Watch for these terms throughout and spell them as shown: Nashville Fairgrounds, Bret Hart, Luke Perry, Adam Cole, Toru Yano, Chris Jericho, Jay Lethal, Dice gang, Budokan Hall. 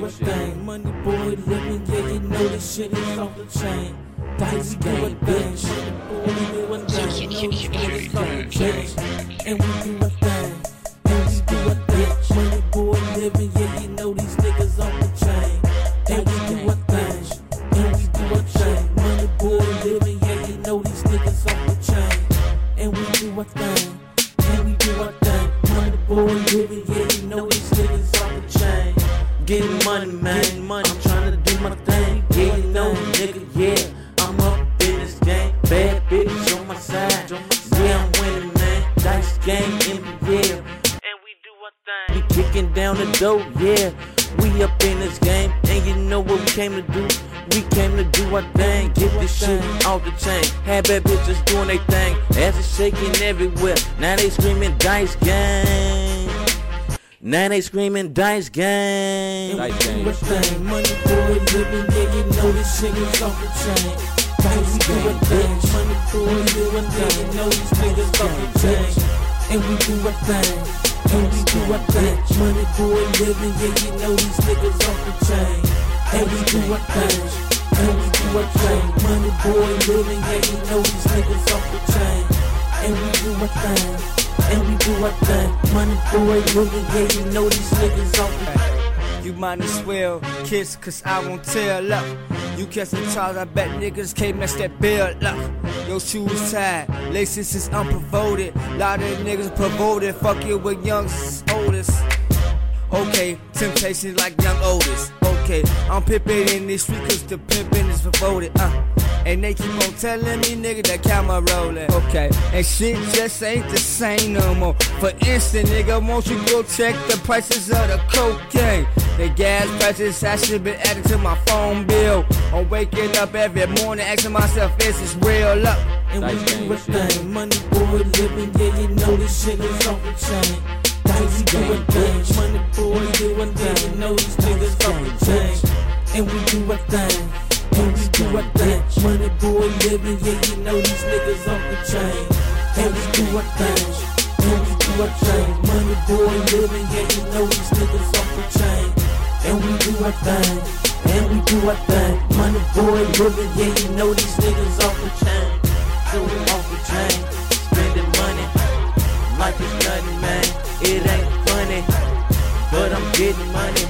my thing. Money boy living, yeah, you know this shit is off the chain. Dice gang, bitch. We do our thing, you know this shit is off the chain. And we do our thing, and we do our thing. Money boy living, yeah, you know these niggas off the chain. And we do our thing, and we do our thing. Money boy living, yeah, you know these niggas off the chain. And we do our thing, and we do our thing. Money boy living, yeah, you know these niggas off the chain. Getting money, man, getting money, I'm tryna do my thing. Yeah, you know, nigga, yeah, I'm up in this game. Bad bitch on my side, yeah, I'm winning, man. Dice gang in the year, and we do our thing. We kicking down the door, yeah, we up in this game. And you know what we came to do, we came to do our thing. Get this shit off the chain, had bad bitches doing they thing. Asses shaking everywhere, now they screaming Dice gang. Now they screaming Dice gang. Dice gang. Money boy living, yeah, you know this shit is off the chain. Dice gang, bitch. Money boy living, yeah, you know these niggas off the chain. And we do our thing, and we do our thing. Money boy living, yeah, you know these niggas off the chain. And we do our thing, and we do our thing. Money boy living, yeah, you know these niggas off the chain. And we do our thing, and we do our thing. Money boy, looking, yeah, you know these niggas off. You might as well kiss, cause I won't tell up. You catch the child, I bet niggas can't match that build up. Your shoes tied, laces is unprovoked. Lot of niggas provoked, fuck it with youngs, oldest. Okay, temptations like young Otis. Okay, I'm pimping in this street cause the pimping is promoted. And they keep on telling me, nigga, that camera rolling. Okay, and shit just ain't the same no more. For instance, nigga, won't you go check the prices of the cocaine? The gas prices, I should've been adding to my phone bill. I'm waking up every morning asking myself, is this real up? And we do a thing, money boy living, yeah, you know this shit is off the chain. Dice gang, bitch. Money boy doing things, you know these niggas off the chain. And we do a thing, and we do our thing. Money boy living, yeah, you know these niggas off the chain. And we do our thing, and we do our thing. Money boy living, yeah, you know these niggas off the chain. And we do our thing, and we do our thing. Money boy living, yeah, you know these niggas off the chain. So we off the chain, spending money like it's nothing, man. It ain't funny, but I'm getting money.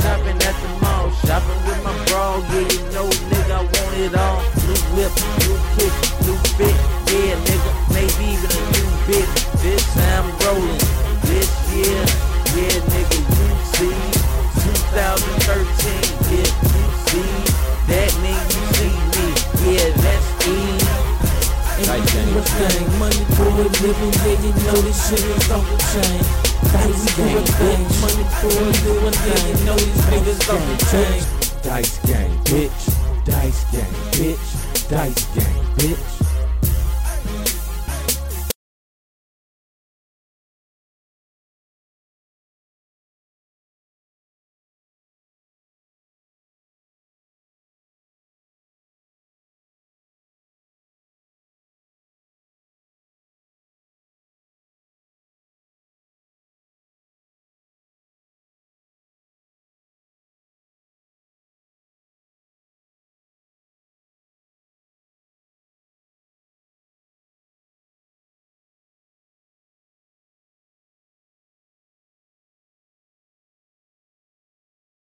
Shopping at the mall, shopping with my bro, yeah, you know, nigga, I want it all. New whip, new kick, new fit, yeah, nigga, maybe even a new bitch. This time rolling, this year, yeah, nigga, you see, 2013, yeah, you see, that means you see me, yeah, that's E. And we do a thing, money boy living, yeah, you know this shit is off the chain. Dice gang, bitch. Money boy doing things, you know these niggas off the chain. Dice gang, bitch. Dice gang, bitch. Dice gang, bitch.